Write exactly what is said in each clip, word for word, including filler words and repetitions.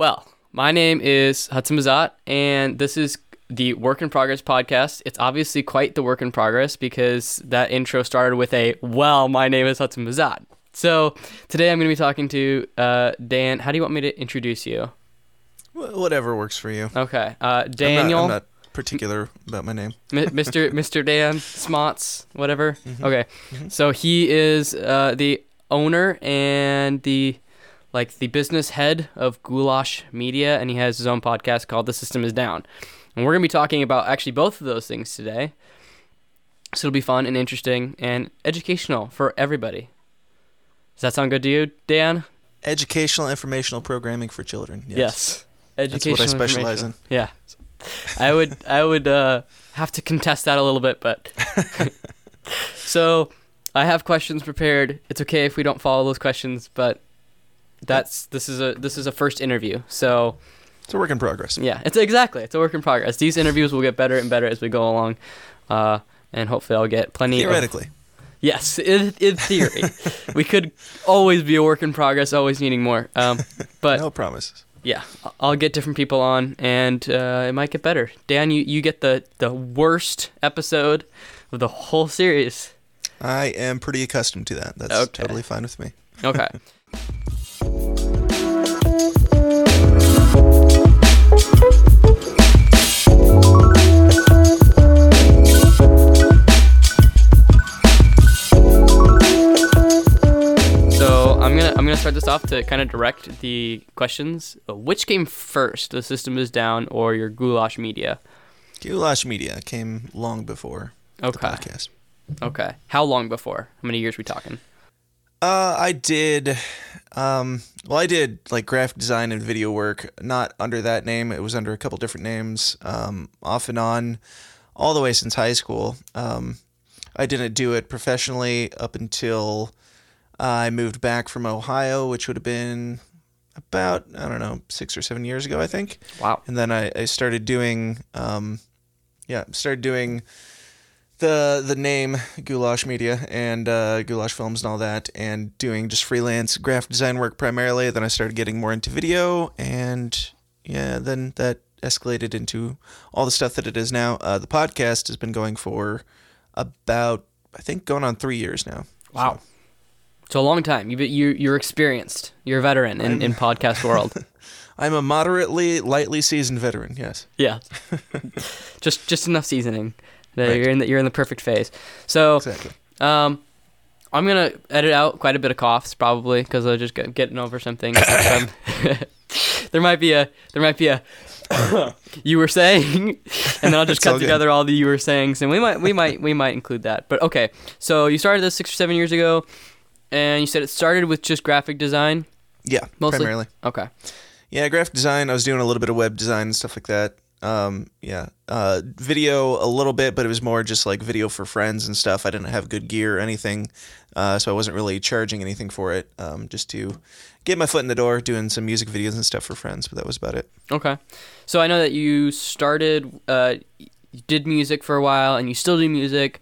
Well, my name is Hudson Mazat, and this is the Work in Progress podcast. It's obviously quite the work in progress because that intro started with a, well, my name is Hudson Mazat. So today I'm going to be talking to uh, Dan. How do you want me to introduce you? Whatever works for you. Okay. Uh, Daniel. I'm not, I'm not particular about my name. Mister Mister Dan Smots, whatever. Mm-hmm. Okay. Mm-hmm. So he is uh, the owner and the like the business head of Goulash Media, and he has his own podcast called The System is Down. And we're going to be talking about actually both of those things today. So it'll be fun and interesting and educational for everybody. Does that sound good to you, Dan? Educational informational programming for children. Yes. yes. Educational. That's what I specialize in. Yeah. I would I would uh, have to contest that a little bit, but so I have questions prepared. It's okay if we don't follow those questions, but that's this is a this is a first interview. So it's a work in progress. Yeah, it's exactly. It's a work in progress. These interviews will get better and better as we go along. Uh, and hopefully I'll get plenty Theoretically. Of Yes, in, in theory. We could always be a work in progress, always needing more. Um, but no promises. Yeah, I'll get different people on, and uh, it might get better. Dan, you, you get the, the worst episode of the whole series. I am pretty accustomed to that. That's okay. Totally fine with me. Okay. I'm going to start this off to kind of direct the questions. Which came first, The System is Down or your Goulash Media? Goulash Media came long before okay. the podcast. Okay. How long before? How many years are we talking? Uh, I did, um, well, I did like graphic design and video work, not under that name. It was under a couple different names, um, off and on, all the way since high school. Um, I didn't do it professionally up until... I moved back from Ohio, which would have been about, I don't know, six or seven years ago, I think. Wow. And then I, I started doing, um, yeah, started doing the the name Goulash Media and uh, Goulash Films and all that, and doing just freelance graphic design work primarily. Then I started getting more into video, and yeah, then that escalated into all the stuff that it is now. Uh, the podcast has been going for about, I think, going on three years now. Wow. So. So a long time. You've, you, you're experienced. You're a veteran in, in podcast world. I'm a moderately, lightly seasoned veteran, yes. Yeah. just just enough seasoning. Right. You're in the, you're in the perfect phase. So exactly. um, I'm going to edit out quite a bit of coughs probably because I'm just getting over something. there might be a, there might be a you were saying, and then I'll just cut all together good. all the you were sayings, and we might, we, might, we might include that. But okay, so you started this six or seven years ago. And you said it started with just graphic design? Yeah, mostly? Primarily. Okay. Yeah, graphic design. I was doing a little bit of web design and stuff like that. Um, yeah. Uh, video a little bit, but it was more just like video for friends and stuff. I didn't have good gear or anything, uh, so I wasn't really charging anything for it, um, just to get my foot in the door doing some music videos and stuff for friends, but that was about it. Okay. So I know that you started, uh, you did music for a while, and you still do music.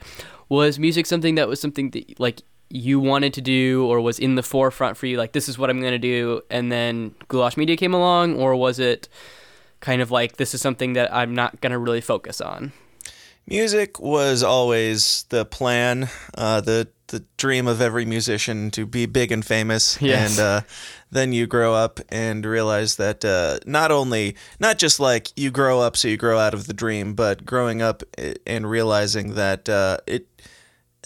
Was music something that was something that, like, you wanted to do or was in the forefront for you, like, this is what I'm going to do, and then Goulash Media came along, or was it kind of like, this is something that I'm not going to really focus on? Music was always the plan, uh, the the dream of every musician to be big and famous. Yes. And uh, then you grow up and realize that uh, not only, not just like you grow up so you grow out of the dream, but growing up and realizing that uh, it,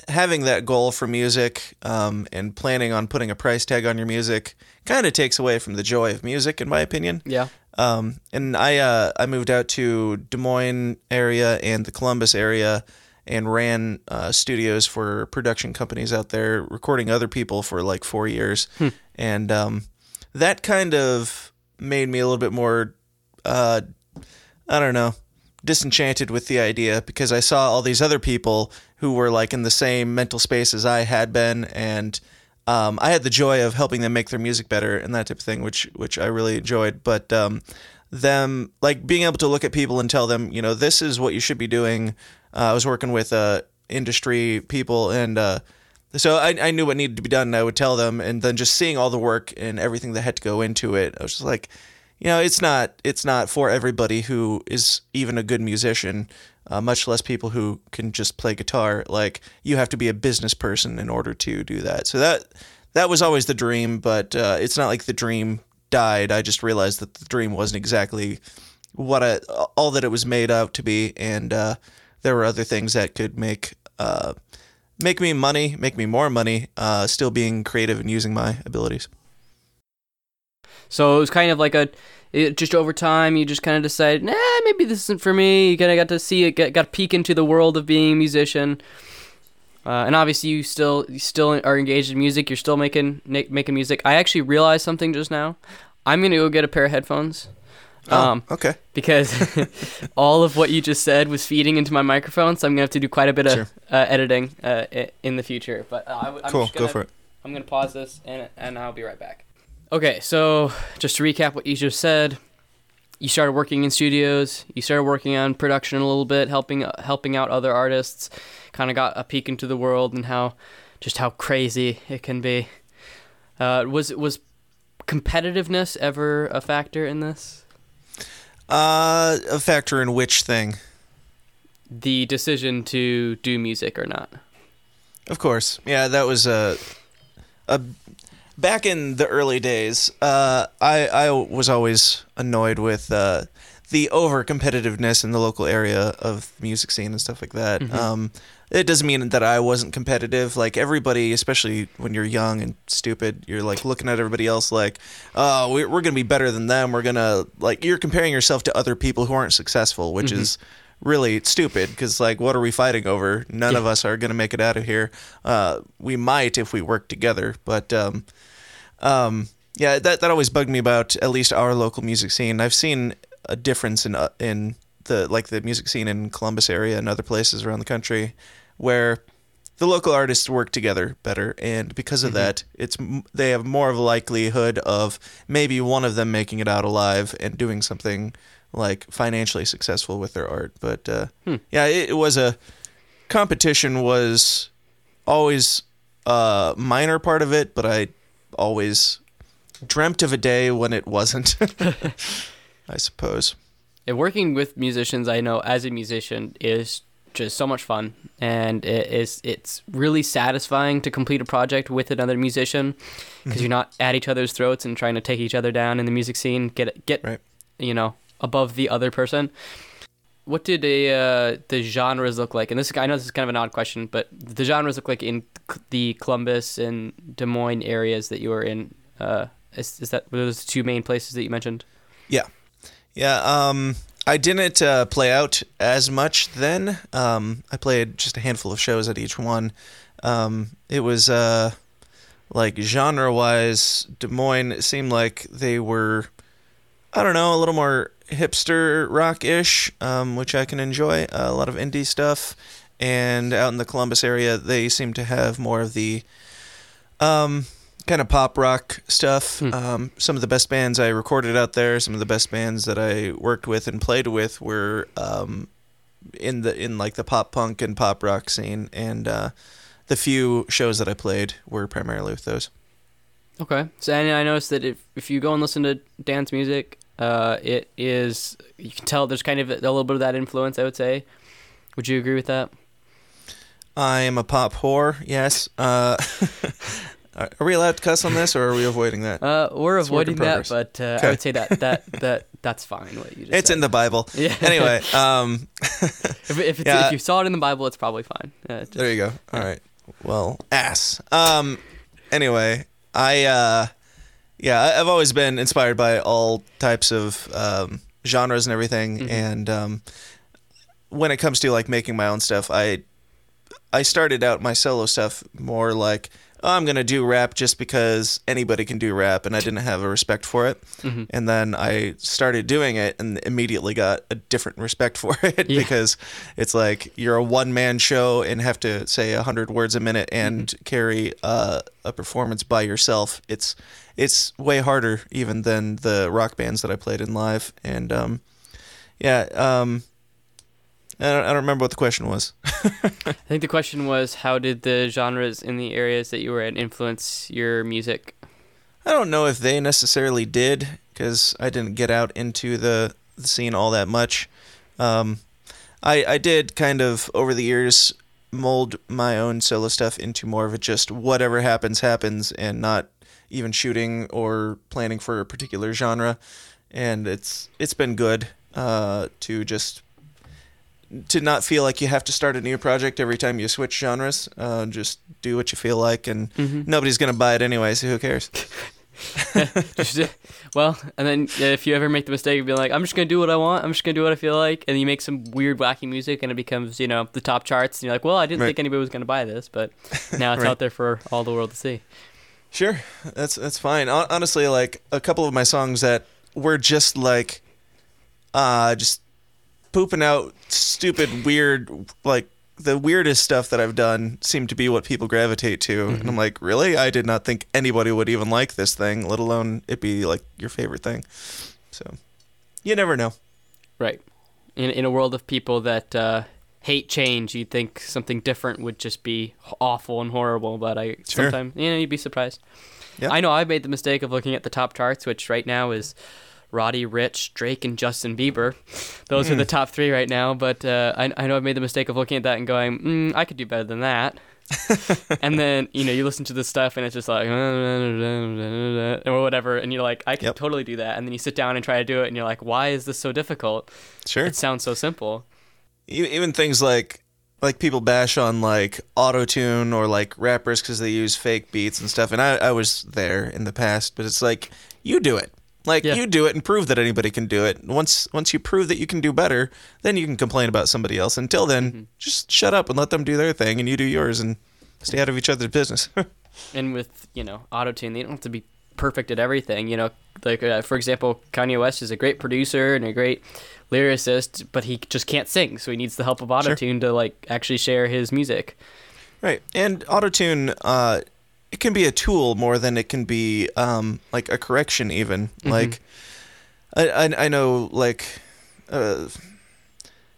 having that goal for music um, and planning on putting a price tag on your music kind of takes away from the joy of music, in my opinion. Yeah. Um, and I uh, I moved out to Des Moines area and the Columbus area and ran uh, studios for production companies out there, recording other people for like four years. Hmm. And um, that kind of made me a little bit more, uh, I don't know, disenchanted with the idea, because I saw all these other people who were like in the same mental space as I had been, and um, I had the joy of helping them make their music better and that type of thing, which which I really enjoyed. But um, them like being able to look at people and tell them, you know, this is what you should be doing. Uh, I was working with uh, industry people, and uh, so I, I knew what needed to be done, and I would tell them. And then just seeing all the work and everything that had to go into it, I was just like, you know, it's not it's not for everybody who is even a good musician, uh, much less people who can just play guitar. Like, you have to be a business person in order to do that. So that that was always the dream, but uh, it's not like the dream died. I just realized that the dream wasn't exactly what I, all that it was made out to be, and uh, there were other things that could make uh, make me money, make me more money, uh, still being creative and using my abilities. So it was kind of like a, it, just over time, you just kind of decided, nah, maybe this isn't for me. You kind of got to see it, got, got a peek into the world of being a musician. Uh, and obviously, you still you still are engaged in music. You're still making na- making music. I actually realized something just now. I'm going to go get a pair of headphones. Oh, um, okay. Because all of what you just said was feeding into my microphone, so I'm going to have to do quite a bit of sure. uh, editing uh, in the future. But uh, I, I'm cool, just gonna, go for it. I'm going to pause this, and and I'll be right back. Okay, so just to recap what you just said, you started working in studios, you started working on production a little bit, helping helping out other artists, kind of got a peek into the world and how just how crazy it can be. Uh, was was competitiveness ever a factor in this? Uh, a factor in which thing? The decision to do music or not. Of course, yeah, that was a a. Back in the early days, uh, I, I was always annoyed with uh, the over-competitiveness in the local area of the music scene and stuff like that. Mm-hmm. Um, it doesn't mean that I wasn't competitive. Like, everybody, especially when you're young and stupid, you're, like, looking at everybody else like, oh, we're, we're going to be better than them. We're going to, like, you're comparing yourself to other people who aren't successful, which mm-hmm. is really stupid because, like, what are we fighting over? None yeah. of us are going to make it out of here. Uh, we might if we work together, but... Um, Um, yeah, that, that always bugged me about at least our local music scene. I've seen a difference in, uh, in the, like the music scene in Columbus area and other places around the country where the local artists work together better. And because of mm-hmm. that, it's, they have more of a likelihood of maybe one of them making it out alive and doing something like financially successful with their art. But, uh, hmm. yeah, it, it was a competition was always a minor part of it, but I always dreamt of a day when it wasn't, I suppose. And working with musicians, I know as a musician, is just so much fun. And it is, it's really satisfying to complete a project with another musician because mm-hmm. you're not at each other's throats and trying to take each other down in the music scene, get, get right. you know, above the other person. What did a, uh, the genres look like? And this, I know this is kind of an odd question, but the genres look like in the Columbus and Des Moines areas that you were in. Uh, is, is that were those the two main places that you mentioned? Yeah, yeah. Um, I didn't uh, play out as much then. Um, I played just a handful of shows at each one. Um, it was uh, like genre-wise, Des Moines, it seemed like they were, I don't know, a little more hipster rock-ish, um, which I can enjoy. Uh, a lot of indie stuff, and out in the Columbus area, they seem to have more of the um, kind of pop rock stuff. Hmm. Um, some of the best bands I recorded out there, some of the best bands that I worked with and played with were um, in the in like the pop punk and pop rock scene, and uh, the few shows that I played were primarily with those. Okay, so and I noticed that if if you go and listen to dance music. Uh, it is, you can tell there's kind of a little bit of that influence, I would say. Would you agree with that? I am a pop whore, yes. Uh, are we allowed to cuss on this, or are we avoiding that? Uh, we're it's avoiding that, but uh, okay. I would say that, that that that's fine. What you just it's said. In the Bible. Yeah. Anyway. Um, if, if, it's, yeah. if you saw it in the Bible, it's probably fine. Uh, just, there you go. All yeah. right. Well, ass. Um, anyway, I... Uh, Yeah, I've always been inspired by all types of um, genres and everything. Mm-hmm. And um, when it comes to like making my own stuff, I I started out my solo stuff more like, oh, I'm going to do rap just because anybody can do rap. And I didn't have a respect for it. Mm-hmm. And then I started doing it and immediately got a different respect for it yeah. because it's like you're a one-man show and have to say one hundred words a minute and mm-hmm. carry uh, a performance by yourself. It's it's way harder even than the rock bands that I played in live. And um, yeah, um, I don't, I don't remember what the question was. I think the question was, how did the genres in the areas that you were in influence your music? I don't know if they necessarily did, because I didn't get out into the, the scene all that much. Um, I, I did kind of, over the years, mold my own solo stuff into more of a just whatever happens, happens, and not even shooting or planning for a particular genre. And it's it's been good uh, to just... to not feel like you have to start a new project every time you switch genres. Uh, just do what you feel like, and mm-hmm. nobody's going to buy it anyway, so who cares? Well, and then if you ever make the mistake of being like, I'm just going to do what I want, I'm just going to do what I feel like, and you make some weird, wacky music, and it becomes, you know, the top charts, and you're like, well, I didn't right. think anybody was going to buy this, but now it's right. out there for all the world to see. Sure, that's, that's fine. Honestly, like, a couple of my songs that were just, like, uh, just... pooping out stupid, weird, like the weirdest stuff that I've done seemed to be what people gravitate to. Mm-hmm. And I'm like, really? I did not think anybody would even like this thing, let alone it be like your favorite thing. So you never know. Right. In in a world of people that uh, hate change, you'd think something different would just be awful and horrible. But I sure. sometimes, you know, you'd be surprised. Yeah. I know I made the mistake of looking at the top charts, which right now is... Roddy Ricch, Drake, and Justin Bieber. Those mm. are the top three right now, but uh, I, I know I've made the mistake of looking at that and going, mm, I could do better than that. And then, you know, you listen to this stuff and it's just like, or whatever, and you're like, I could yep. totally do that. And then you sit down and try to do it, and you're like, why is this so difficult? Sure. It sounds so simple. Even things like, like people bash on like auto-tune or like rappers because they use fake beats and stuff, and I, I was there in the past, but it's like, you do it. Like, yeah. you do it and prove that anybody can do it. Once once you prove that you can do better, then you can complain about somebody else. Until then, mm-hmm. just shut up and let them do their thing, and you do yours, and stay out of each other's business. And with, you know, auto-tune, they don't have to be perfect at everything. You know, like, uh, for example, Kanye West is a great producer and a great lyricist, but he just can't sing, so he needs the help of auto-tune sure. to, like, actually share his music. Right, and auto-tune... Uh, it can be a tool more than it can be um, like a correction even. Mm-hmm. Like, I, I I know, like, uh,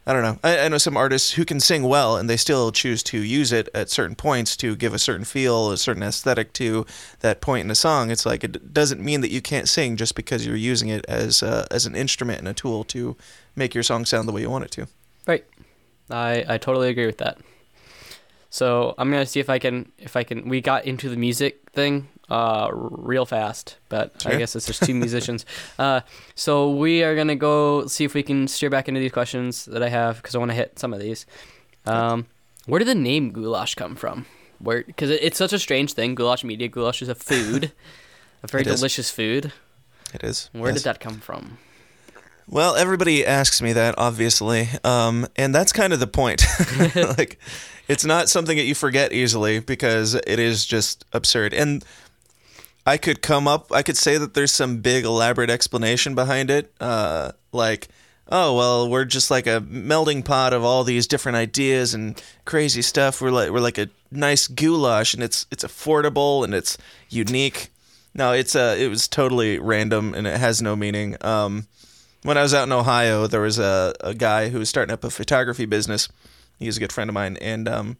I don't know. I, I know some artists who can sing well and they still choose to use it at certain points to give a certain feel, a certain aesthetic to that point in a song. It's like, it doesn't mean that you can't sing just because you're using it as uh, as an instrument and a tool to make your song sound the way you want it to. Right. I, I totally agree with that. So I'm gonna see if I can if I can. We got into the music thing uh, real fast, but sure. I guess it's just two musicians. Uh, so we are gonna go see if we can steer back into these questions that I have because I want to hit some of these. Um, where did the name Goulash come from? Where because it, it's such a strange thing. Goulash Media. Goulash is a food, a very delicious food. It is. Where yes. did that come from? Well, everybody asks me that, obviously, um, and that's kind of the point. Like, it's not something that you forget easily because it is just absurd. And I could come up, I could say that there's some big elaborate explanation behind it, uh, like, oh, well, we're just like a melding pot of all these different ideas and crazy stuff. We're like we're like a nice goulash, and it's it's affordable and it's unique. No, it's uh, it was totally random and it has no meaning. Um, When I was out in Ohio, there was a, a guy who was starting up a photography business. He was a good friend of mine, and um,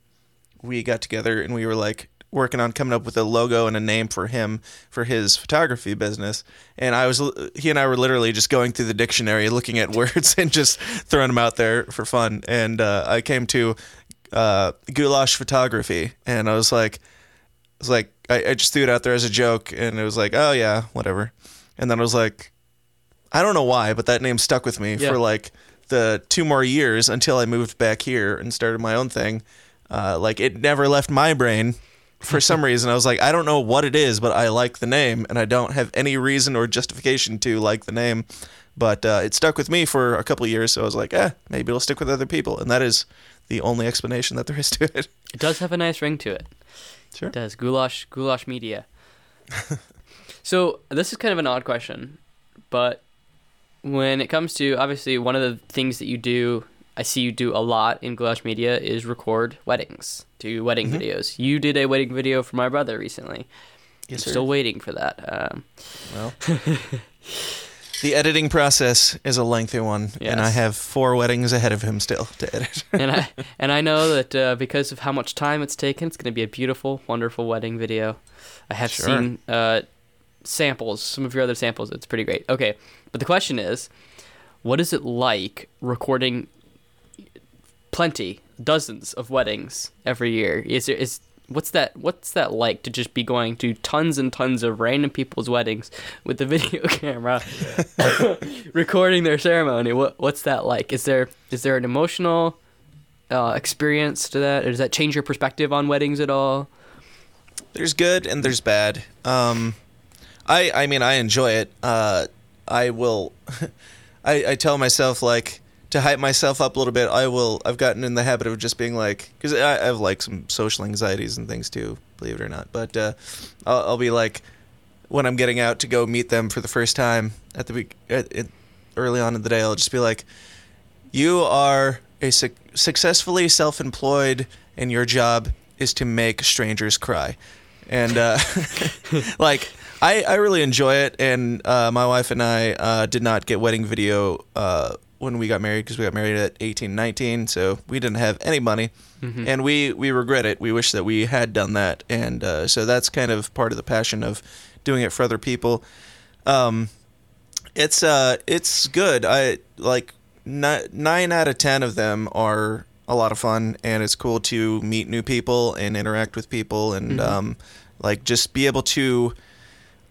we got together, and we were, like, working on coming up with a logo and a name for him for his photography business. And I was he and I were literally just going through the dictionary, looking at words, and just throwing them out there for fun. And uh, I came to uh, Goulash Photography, and I was like, I was like, I, I just threw it out there as a joke, and it was like, oh, yeah, whatever. And then I was like... I don't know why, but that name stuck with me yeah. for like the two more years until I moved back here and started my own thing. Uh, like it never left my brain for some reason. I was like, I don't know what it is, but I like the name and I don't have any reason or justification to like the name, but uh, it stuck with me for a couple of years. So I was like, eh, maybe it'll stick with other people. And that is the only explanation that there is to it. It does have a nice ring to it. Sure. It does. Goulash, Goulash Media. So this is kind of an odd question, but when it comes to, obviously, one of the things that you do, I see you do a lot in Goulash Media, is record weddings, do wedding mm-hmm. videos. You did a wedding video for my brother recently. Yes, I'm sir. Still waiting for that. Um, well, the editing process is a lengthy one, yes. and I have four weddings ahead of him still to edit. and I and I know that uh, because of how much time it's taken, it's going to be a beautiful, wonderful wedding video. I have sure. seen... Uh, samples, some of your other samples. It's pretty great. Okay, but the question is, what is it like recording plenty, dozens of weddings every year? Is there, is what's that what's that like to just be going to tons and tons of random people's weddings with the video camera, recording their ceremony? What what's that like? Is there is there an emotional uh, experience to that? Or does that change your perspective on weddings at all? There's good and there's bad. Um, I I mean I enjoy it. Uh, I will. I I tell myself, like, to hype myself up a little bit, I will. I've gotten in the habit of just being like, because I, I have like some social anxieties and things too, believe it or not. But uh, I'll, I'll be like, when I'm getting out to go meet them for the first time at the at, at, early on in the day, I'll just be like, you are a su- successfully self-employed, and your job is to make strangers cry, and uh, like. I, I really enjoy it, and uh, my wife and I uh, did not get wedding video uh, when we got married, because we got married at eighteen, nineteen, so we didn't have any money, mm-hmm. and we, we regret it. We wish that we had done that, and uh, so that's kind of part of the passion of doing it for other people. Um, it's uh, it's good. I like ni- nine out of ten of them are a lot of fun, and it's cool to meet new people and interact with people, and mm-hmm. um, like just be able to.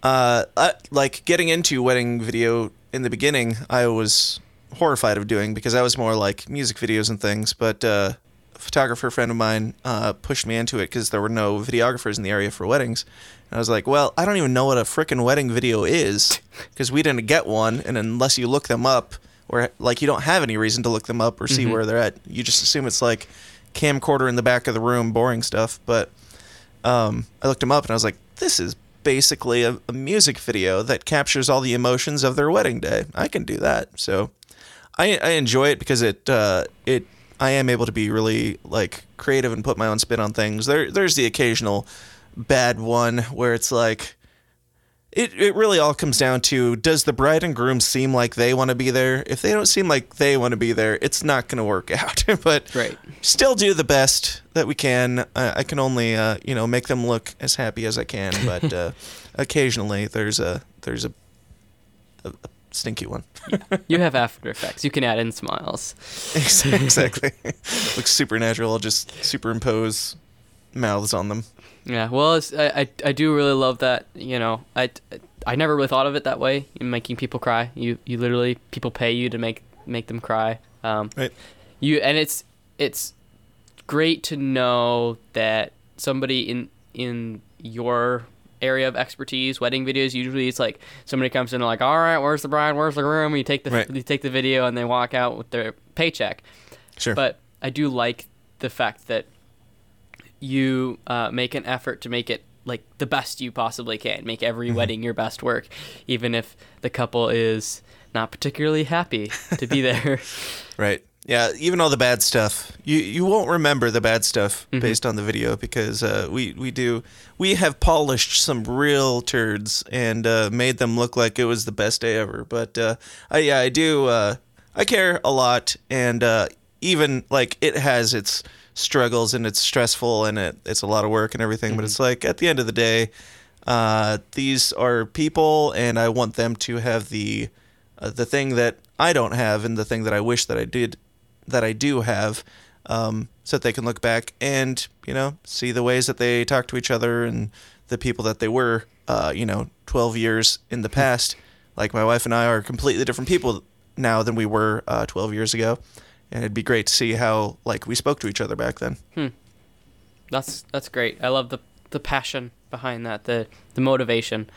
Uh, I, like getting into wedding video in the beginning, I was horrified of doing, because I was more like music videos and things, but uh, a photographer friend of mine uh, pushed me into it because there were no videographers in the area for weddings, and I was like, well, I don't even know what a frickin' wedding video is, because we didn't get one, and unless you look them up, or like you don't have any reason to look them up or see mm-hmm. where they're at, you just assume it's like camcorder in the back of the room, boring stuff, but um, I looked them up and I was like, this is basically a, a music video that captures all the emotions of their wedding day. I can do that. So I, I enjoy it because it uh, it I am able to be really like creative and put my own spin on things. There there's the occasional bad one where it's like it, it really all comes down to, does the bride and groom seem like they want to be there? If they don't seem like they want to be there, it's not going to work out. But right. Still do the best that we can. Uh, I can only, uh, you know, make them look as happy as I can. But uh, occasionally there's a there's a, a, a stinky one. Yeah. You have After Effects. You can add in smiles. Exactly. Looks super natural. I'll just superimpose mouths on them. Yeah, well, it's, I, I I do really love that, you know, I, I never really thought of it that way, making people cry. You you literally, people pay you to make make them cry. Um, right. You and it's it's great to know that somebody in in your area of expertise, wedding videos, usually it's like somebody comes in and like, all right, where's the bride, where's the groom? You take the right. you take the video and they walk out with their paycheck. Sure. But I do like the fact that you uh, make an effort to make it like the best you possibly can. Make every mm-hmm. wedding your best work, even if the couple is not particularly happy to be there. Right. Yeah, even all the bad stuff. You you won't remember the bad stuff mm-hmm. based on the video, because uh, we, we do we have polished some real turds and uh, made them look like it was the best day ever. But uh, I, yeah, I do. Uh, I care a lot, and uh, even like it has its struggles and it's stressful and it, it's a lot of work and everything, mm-hmm. but it's like at the end of the day, uh, these are people, and I want them to have the uh, the thing that I don't have and the thing that I wish that I did that I do have, um, so that they can look back and, you know, see the ways that they talk to each other and the people that they were, uh, you know, twelve years in the past. Like, my wife and I are completely different people now than we were uh, twelve years ago. And it'd be great to see how, like, we spoke to each other back then. Hmm. That's that's great. I love the the passion behind that, the the motivation.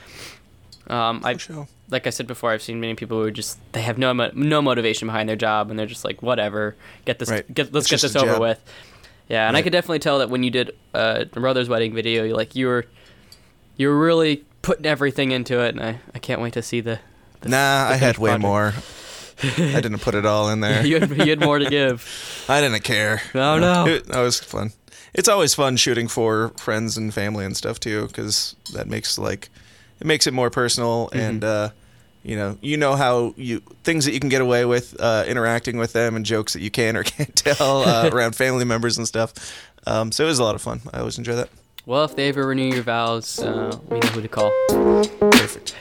Um, I sure. Like I said before, I've seen many people who are just, they have no no motivation behind their job, and they're just like, whatever, get this, right. get let's it's get this over job. with. Yeah, and right. I could definitely tell that when you did uh, the Brother's Wedding video, you like you were you were really putting everything into it, and I, I can't wait to see the. the nah, the I had way project. more. I didn't put it all in there. you, had, you had more to give. I didn't care. Oh, no. no. It, it was fun. It's always fun shooting for friends and family and stuff, too, because that makes, like, it makes it more personal. Mm-hmm. And, uh, you know, you know how you things that you can get away with uh, interacting with them, and jokes that you can or can't tell uh, around family members and stuff. Um, so it was a lot of fun. I always enjoy that. Well, if they ever renew your vows, uh, we know who to call. Perfect.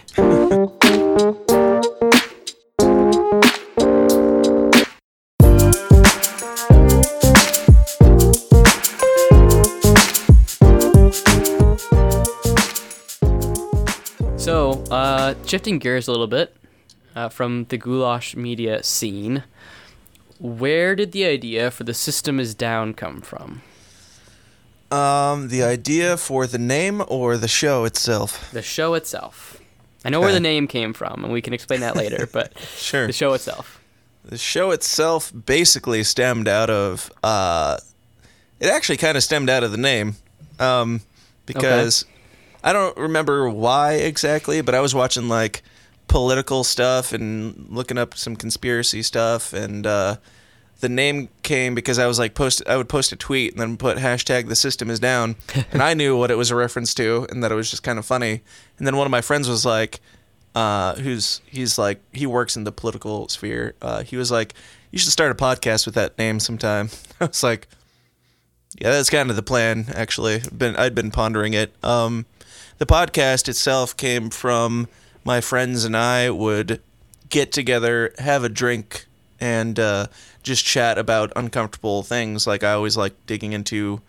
So, uh, shifting gears a little bit uh, from the Goulash Media scene, where did the idea for The System is Down come from? Um, the idea for the name or the show itself? The show itself. I know okay. where the name came from, and we can explain that later, but sure. The show itself. The show itself basically stemmed out of, uh, it actually kind of stemmed out of the name, um, because okay. I don't remember why exactly, but I was watching, like, political stuff and looking up some conspiracy stuff, and uh the name came because I was like post I would post a tweet and then put hashtag the system is down, and I knew what it was a reference to and that it was just kind of funny. And then one of my friends was like, uh who's he's like he works in the political sphere, uh he was like, you should start a podcast with that name sometime. I was like, yeah, that's kind of the plan, actually. Been I'd been pondering it. Um the podcast itself came from my friends and I would get together, have a drink, and uh, just chat about uncomfortable things. Like, I always like digging into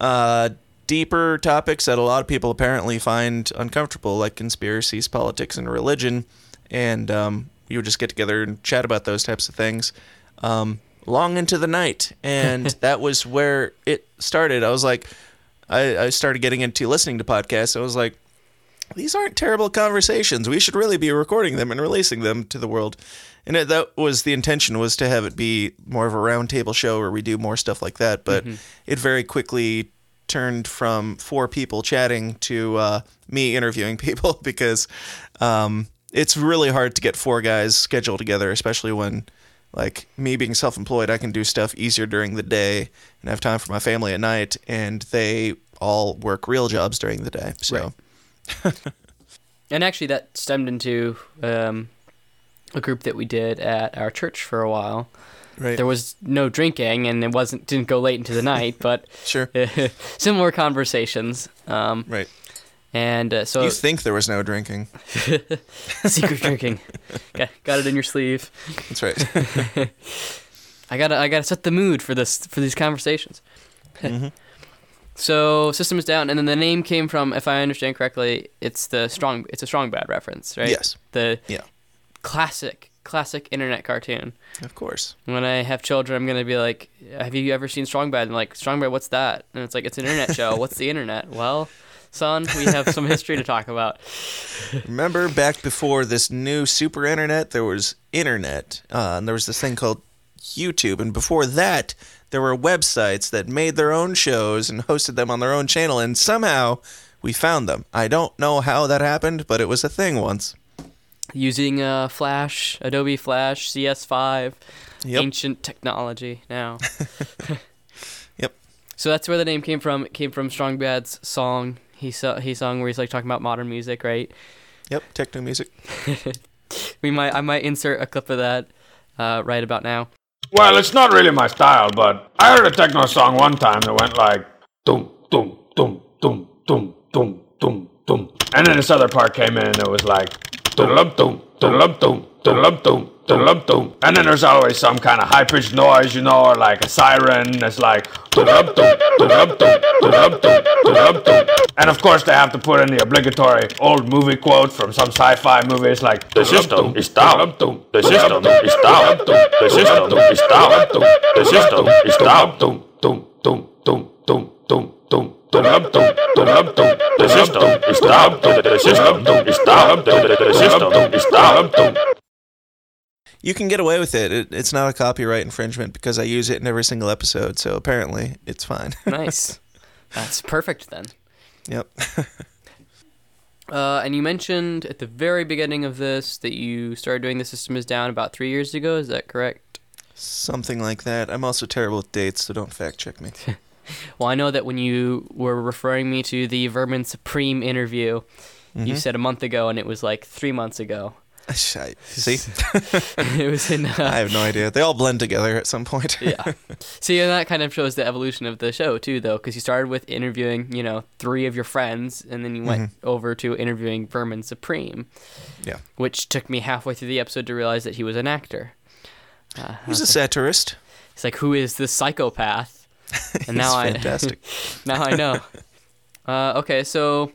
uh, deeper topics that a lot of people apparently find uncomfortable, like conspiracies, politics, and religion. And um, we would just get together and chat about those types of things um, long into the night. And that was where it started. I was like, I, I started getting into listening to podcasts. I was like, these aren't terrible conversations. We should really be recording them and releasing them to the world. And it, that was the intention, was to have it be more of a roundtable show where we do more stuff like that. But mm-hmm. it very quickly turned from four people chatting to uh, me interviewing people, because um, it's really hard to get four guys scheduled together, especially when, like, me being self-employed, I can do stuff easier during the day and have time for my family at night. And they all work real jobs during the day. So. Right. And actually that stemmed into um, a group that we did at our church for a while. Right. There was no drinking, and it wasn't didn't go late into the night, but sure. similar conversations. Um, right. And uh, so you think there was no drinking? Secret drinking. Got, got it in your sleeve. That's right. I gotta I gotta set the mood for this for these conversations. Mm-hmm. So, System is Down, and then the name came from, if I understand correctly, it's the strong. It's a Strong Bad reference, right? Yes. The yeah. classic, classic internet cartoon. Of course. When I have children, I'm gonna be like, "Have you ever seen Strong Bad?" And like, "Strong Bad, what's that?" And it's like, "It's an internet show." What's the internet? Well, son, we have some history to talk about. Remember back before this new super internet, there was internet, uh, and there was this thing called YouTube, and before that, there were websites that made their own shows and hosted them on their own channel, and somehow we found them. I don't know how that happened, but it was a thing once. Using uh, Flash, Adobe Flash, C S five, yep. Ancient technology now. Yep. So that's where the name came from. It came from Strong Bad's song. He, so- he sung where he's like talking about modern music, right? Yep, techno music. we might I might insert a clip of that uh, right about now. Well, it's not really my style, but I heard a techno song one time that went like doom, doom, doom, doom, doom, doom, doom, doom, and then this other part came in and it was like doom, doom, doom, doom, doom, doom, doom, doom, and then there's always some kind of high-pitched noise, you know, or like a siren. It's like doom, doom, doom, doom, doom, doom, doom, and of course they have to put in the obligatory old movie quote from some sci-fi movie. It's like the system is down. The system is down. The system is down. The system is down. Doom, doom, doom, doom, doom, doom, doom. The system is down. The system is down. The system is down. You can get away with it. it. It's not a copyright infringement because I use it in every single episode. So apparently it's fine. Nice. That's perfect then. Yep. uh, and you mentioned at the very beginning of this that you started doing The System is Down about three years ago. Is that correct? Something like that. I'm also terrible with dates, so don't fact check me. Well, I know that when you were referring me to the Vermin Supreme interview, mm-hmm. you said a month ago, and it was like three months ago. See? It was in... Uh, I have no idea. They all blend together at some point. Yeah. See, and that kind of shows the evolution of the show, too, though, because you started with interviewing, you know, three of your friends, and then you went mm-hmm. over to interviewing Vermin Supreme. Yeah. Which took me halfway through the episode to realize that he was an actor. Uh, he was a satirist. It's like, who is this psychopath? And He's now fantastic. I, now I know. Uh, okay, so...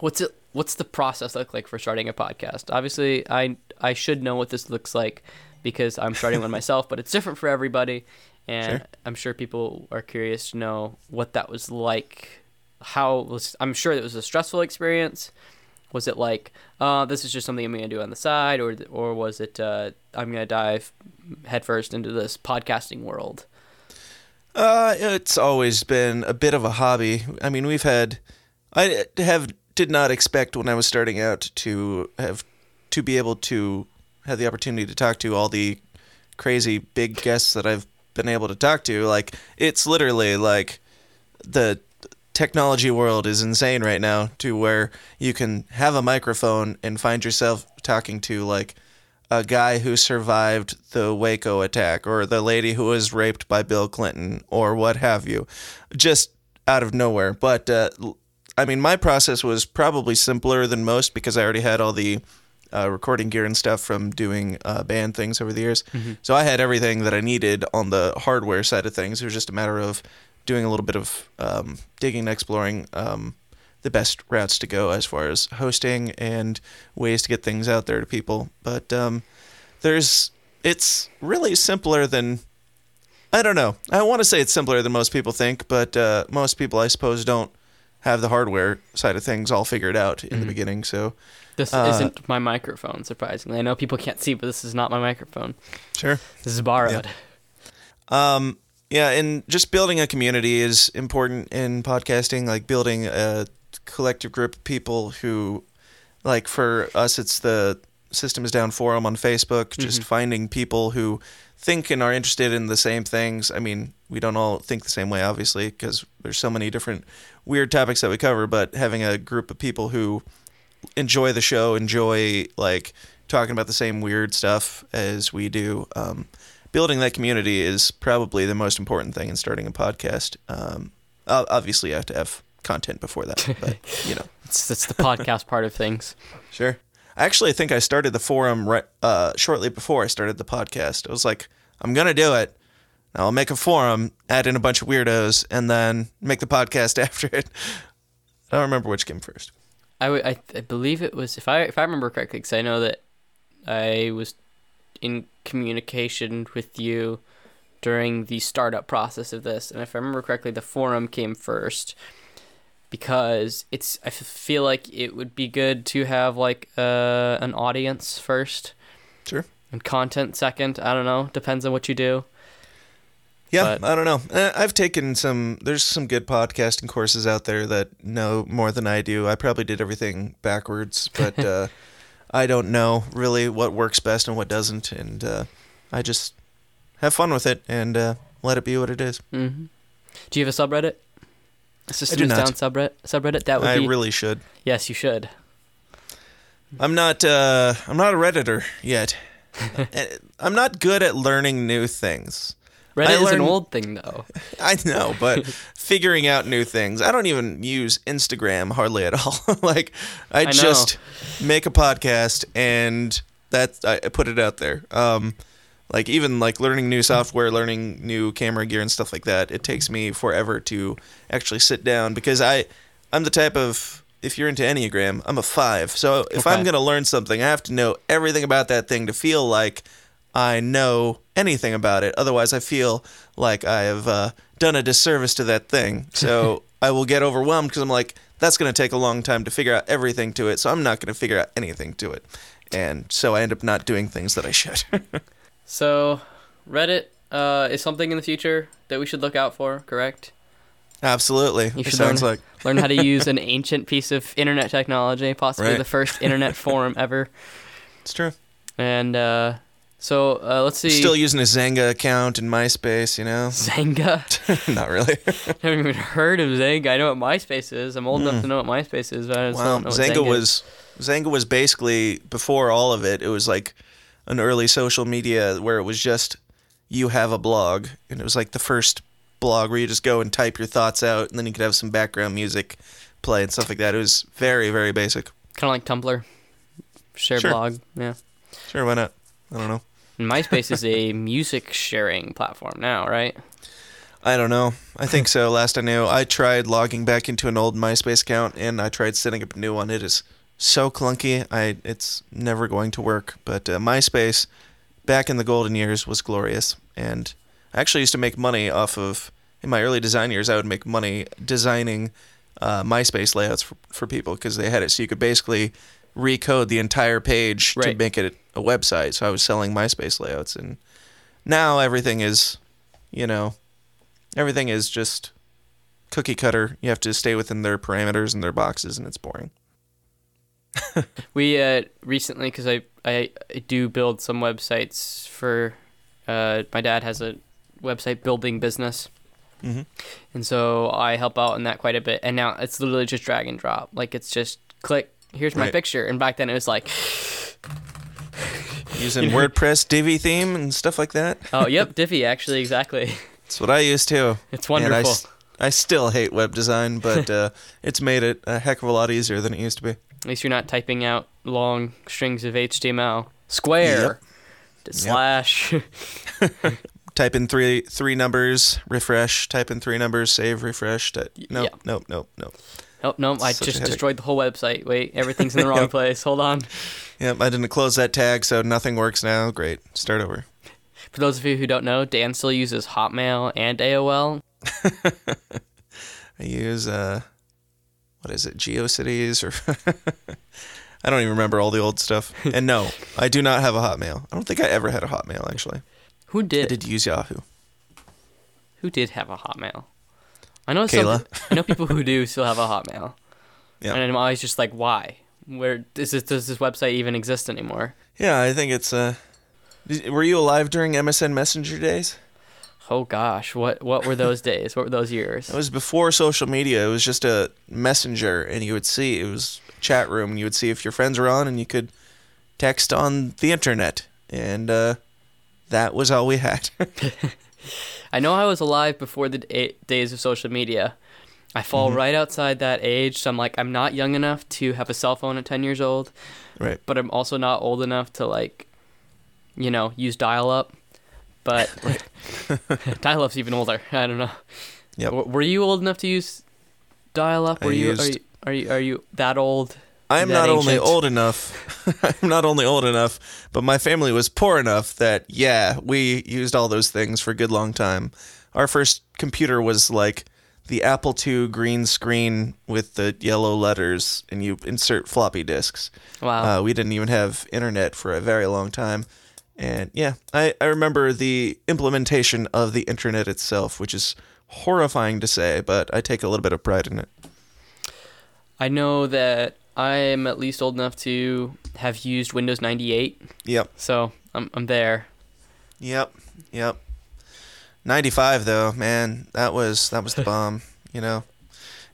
What's it? What's the process look like for starting a podcast? Obviously, I I should know what this looks like because I'm starting one myself, but it's different for everybody, and sure. I'm sure people are curious to know what that was like. How was? I'm sure it was a stressful experience. Was it like, uh, this is just something I'm going to do on the side, or or was it uh, I'm going to dive headfirst into this podcasting world? Uh, it's always been a bit of a hobby. I mean, we've had, I have. Did not expect when I was starting out to have to be able to have the opportunity to talk to all the crazy big guests that I've been able to talk to. Like, it's literally like the technology world is insane right now to where you can have a microphone and find yourself talking to like a guy who survived the Waco attack or the lady who was raped by Bill Clinton or what have you, just out of nowhere. But, uh, I mean, my process was probably simpler than most because I already had all the uh, recording gear and stuff from doing uh, band things over the years. Mm-hmm. So I had everything that I needed on the hardware side of things. It was just a matter of doing a little bit of um, digging and exploring um, the best routes to go as far as hosting and ways to get things out there to people. But um, there's, it's really simpler than, I don't know. I want to say it's simpler than most people think, but uh, most people, I suppose, don't have the hardware side of things all figured out in mm-hmm. the beginning, so... This uh, isn't my microphone, surprisingly. I know people can't see, but this is not my microphone. Sure. This is borrowed. Yeah. Um, yeah, and just building a community is important in podcasting, like building a collective group of people who, like for us, it's the System is Down forum on Facebook, mm-hmm. just finding people who think and are interested in the same things. I mean, we don't all think the same way, obviously, because there's so many different weird topics that we cover, but having a group of people who enjoy the show, enjoy like talking about the same weird stuff as we do, um, building that community is probably the most important thing in starting a podcast. Um, obviously, you have to have content before that, but, you know. It's, it's the podcast part of things. Sure. Actually, I think I started the forum right, uh, shortly before I started the podcast. I was like, I'm going to do it. I'll make a forum, add in a bunch of weirdos, and then make the podcast after it. I don't remember which came first. I, w- I, th- I believe it was, if I if I remember correctly, because I know that I was in communication with you during the startup process of this. And if I remember correctly, the forum came first. Because it's, I feel like it would be good to have like uh, an audience first, sure, and content second. I don't know. Depends on what you do. Yeah, but I don't know. I've taken some. There's some good podcasting courses out there that know more than I do. I probably did everything backwards, but uh, I don't know really what works best and what doesn't, and uh, I just have fun with it and uh, let it be what it is. Mm-hmm. Do you have a subreddit? System is Down subreddit, subreddit. That would I be... really should. Yes, you should. I'm not. Uh, I'm not a Redditor yet. I'm not good at learning new things. Reddit I is learn... an old thing, though. I know, but figuring out new things. I don't even use Instagram hardly at all. Like, I, I just make a podcast and that I put it out there. Um, like even like learning new software, learning new camera gear and stuff like that, it takes me forever to actually sit down because I, I'm the type of, if you're into Enneagram, I'm a five. So if okay. I'm going to learn something, I have to know everything about that thing to feel like I know anything about it. Otherwise, I feel like I have uh, done a disservice to that thing. So I will get overwhelmed because I'm like, that's going to take a long time to figure out everything to it. So I'm not going to figure out anything to it. And so I end up not doing things that I should. So, Reddit uh, is something in the future that we should look out for, correct? Absolutely. You should it sounds learn, like. learn how to use an ancient piece of internet technology, possibly right. the first internet forum ever. It's true. And uh, so, uh, let's see. Still using a Zanga account in MySpace, you know? Zanga? Not really. I haven't even heard of Zanga. I know what MySpace is. I'm old mm. enough to know what MySpace is, but I just wow. don't know what Zanga, Zanga was Zanga was basically, before all of it, it was like an early social media where it was just, you have a blog. And it was like the first blog where you just go and type your thoughts out, and then you could have some background music play and stuff like that. It was very, very basic. Kind of like Tumblr. Share sure. blog. Yeah. Sure, why not? I don't know. And MySpace is a music sharing platform now, right? I don't know. I think so. Last I knew, I tried logging back into an old MySpace account, and I tried setting up a new one. It is so clunky. I it's never going to work. But uh, MySpace, back in the golden years, was glorious. And I actually used to make money off of, in my early design years, I would make money designing uh, MySpace layouts for, for people, because they had it so you could basically recode the entire page right. to make it a website. So I was selling MySpace layouts. And now everything is, you know... Everything is just cookie cutter. You have to stay within their parameters and their boxes, and it's boring. we uh, recently, because I, I, I do build some websites for... Uh, my dad has a website building business, mm-hmm. and so I help out in that quite a bit. And now it's literally just drag and drop. Like, it's just click, here's my right. picture. And back then it was like... Using you know? WordPress Divi theme and stuff like that. Oh, yep, Divi, actually, exactly. It's what I used to. It's wonderful. I, I still hate web design, but uh, it's made it a heck of a lot easier than it used to be. At least you're not typing out long strings of H T M L. Square. Yep. To slash. Yep. Type in three three numbers, refresh. Type in three numbers, save, refresh. Type, nope, yeah. nope, nope, nope. Nope, nope. I just destroyed the whole website. Wait, everything's in the wrong yep. place. Hold on. Yep, I didn't close that tag, so nothing works now. Great. Start over. For those of you who don't know, Dan still uses Hotmail and A O L. I use, uh, what is it, GeoCities? or I don't even remember all the old stuff. And no, I do not have a Hotmail. I don't think I ever had a Hotmail, actually. Who did? I did use Yahoo. Who did have a Hotmail? I know Kayla. Some, I know people who do still have a Hotmail. Yeah. And I'm always just like, why? Where is this, does this website even exist anymore? Yeah, I think it's... Uh, Were you alive during M S N Messenger days? Oh, gosh. What what were those days? What were those years? It was before social media. It was just a messenger, and you would see. It was a chat room, and you would see if your friends were on, and you could text on the internet. And uh, that was all we had. I know I was alive before the da- days of social media. I fall mm-hmm. right outside that age, so I'm like, I'm not young enough to have a cell phone at ten years old. Right. But I'm also not old enough to, like... you know, use dial-up, but dial-up's even older. I don't know. Yep. W- were you old enough to use dial-up? Were you, used... are you are you are you that old? I am not ancient? only old enough. I'm not only old enough, but my family was poor enough that yeah, we used all those things for a good long time. Our first computer was like the Apple two green screen with the yellow letters, and you insert floppy disks. Wow. Uh, we didn't even have internet for a very long time. And yeah, I, I remember the implementation of the internet itself, which is horrifying to say, but I take a little bit of pride in it. I know that I am at least old enough to have used Windows ninety-eight. Yep. So I'm I'm there. Yep. Yep. ninety-five though, man, that was that was the bomb. You know,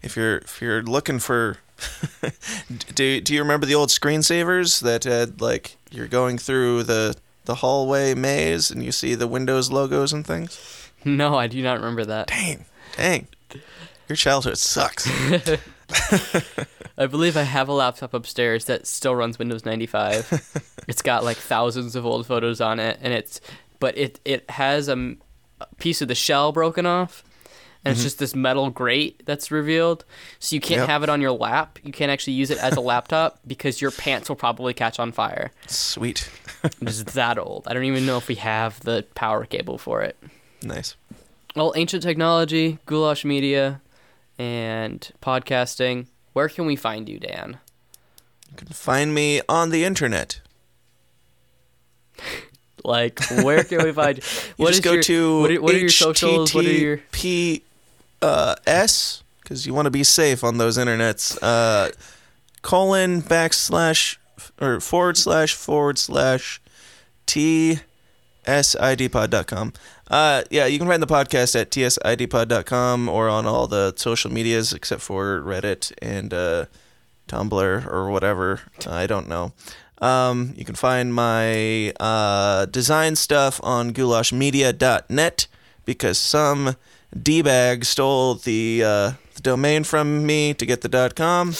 if you're if you're looking for, do do you remember the old screensavers that had like you're going through the the hallway maze and you see the Windows logos and things? No, I do not remember that. Dang. Dang. Your childhood sucks. I believe I have a laptop upstairs that still runs Windows ninety-five. It's got like thousands of old photos on it, and it's but it it has a, a piece of the shell broken off, and mm-hmm. it's just this metal grate that's revealed. So you can't yep. have it on your lap. You can't actually use it as a laptop because your pants will probably catch on fire. Sweet. It's that old. I don't even know if we have the power cable for it. Nice. Well, ancient technology, Goulash Media, and podcasting. Where can we find you, Dan? You can find me on the internet. Like, where can we find you? What you just is go your, to what are, what are your socials? What are your H T T P S, because you want to be safe on those internets. Uh, colon backslash... or forward slash forward slash T S I D pod dot com. Uh, yeah, you can find the podcast at T S I D pod dot com or on all the social medias except for Reddit and uh, Tumblr or whatever. I don't know. Um, you can find my uh, design stuff on goulash media dot net because some D-bag stole the, uh, the domain from me to get the .com.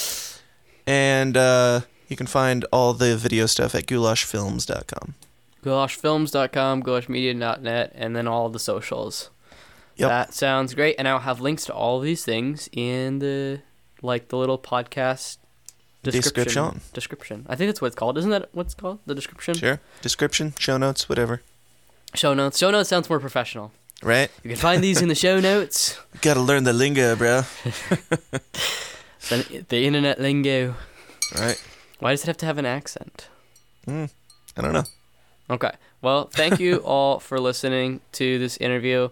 And uh, you can find all the video stuff at goulash films dot com. goulash films dot com, goulash media dot net, and then all the socials. Yep. That sounds great. And I'll have links to all of these things in the like the little podcast description. Description. description. I think that's what it's called. Isn't that what it's called? The description? Sure. Description, show notes, whatever. Show notes. Show notes sounds more professional. Right? You can find these in the show notes. Gotta learn the lingo, bro. the, the internet lingo. Right. Why does it have to have an accent? Mm, I don't know. Okay. Well, thank you all for listening to this interview.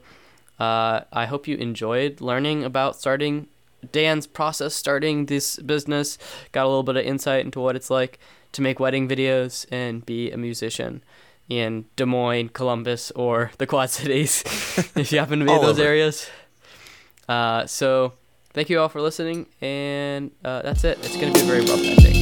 Uh, I hope you enjoyed learning about starting Dan's process, starting this business. Got a little bit of insight into what it's like to make wedding videos and be a musician in Des Moines, Columbus, or the Quad Cities, if you happen to be in those over. areas. Uh, so thank you all for listening, and uh, that's it. It's going to be a very rough ending.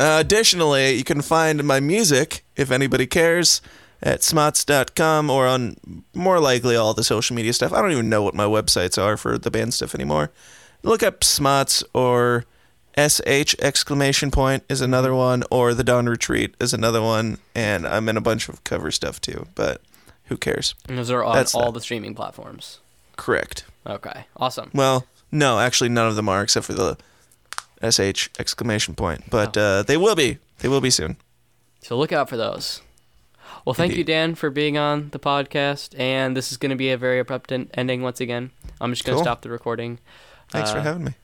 Uh, additionally, you can find my music, if anybody cares, at smots dot com or on more likely all the social media stuff. I don't even know what my websites are for the band stuff anymore. Look up Smots or S H exclamation point is another one, or The Dawn Retreat is another one, and I'm in a bunch of cover stuff too, but who cares? And those are on That's all that. the streaming platforms? Correct. Okay, awesome. Well, no, actually none of them are except for the S H exclamation point, but uh, they will be. They will be soon. So look out for those. Well, thank Indeed. you, Dan, for being on the podcast, and this is going to be a very abrupt ending once again. I'm just going to cool. stop the recording. Thanks uh, for having me.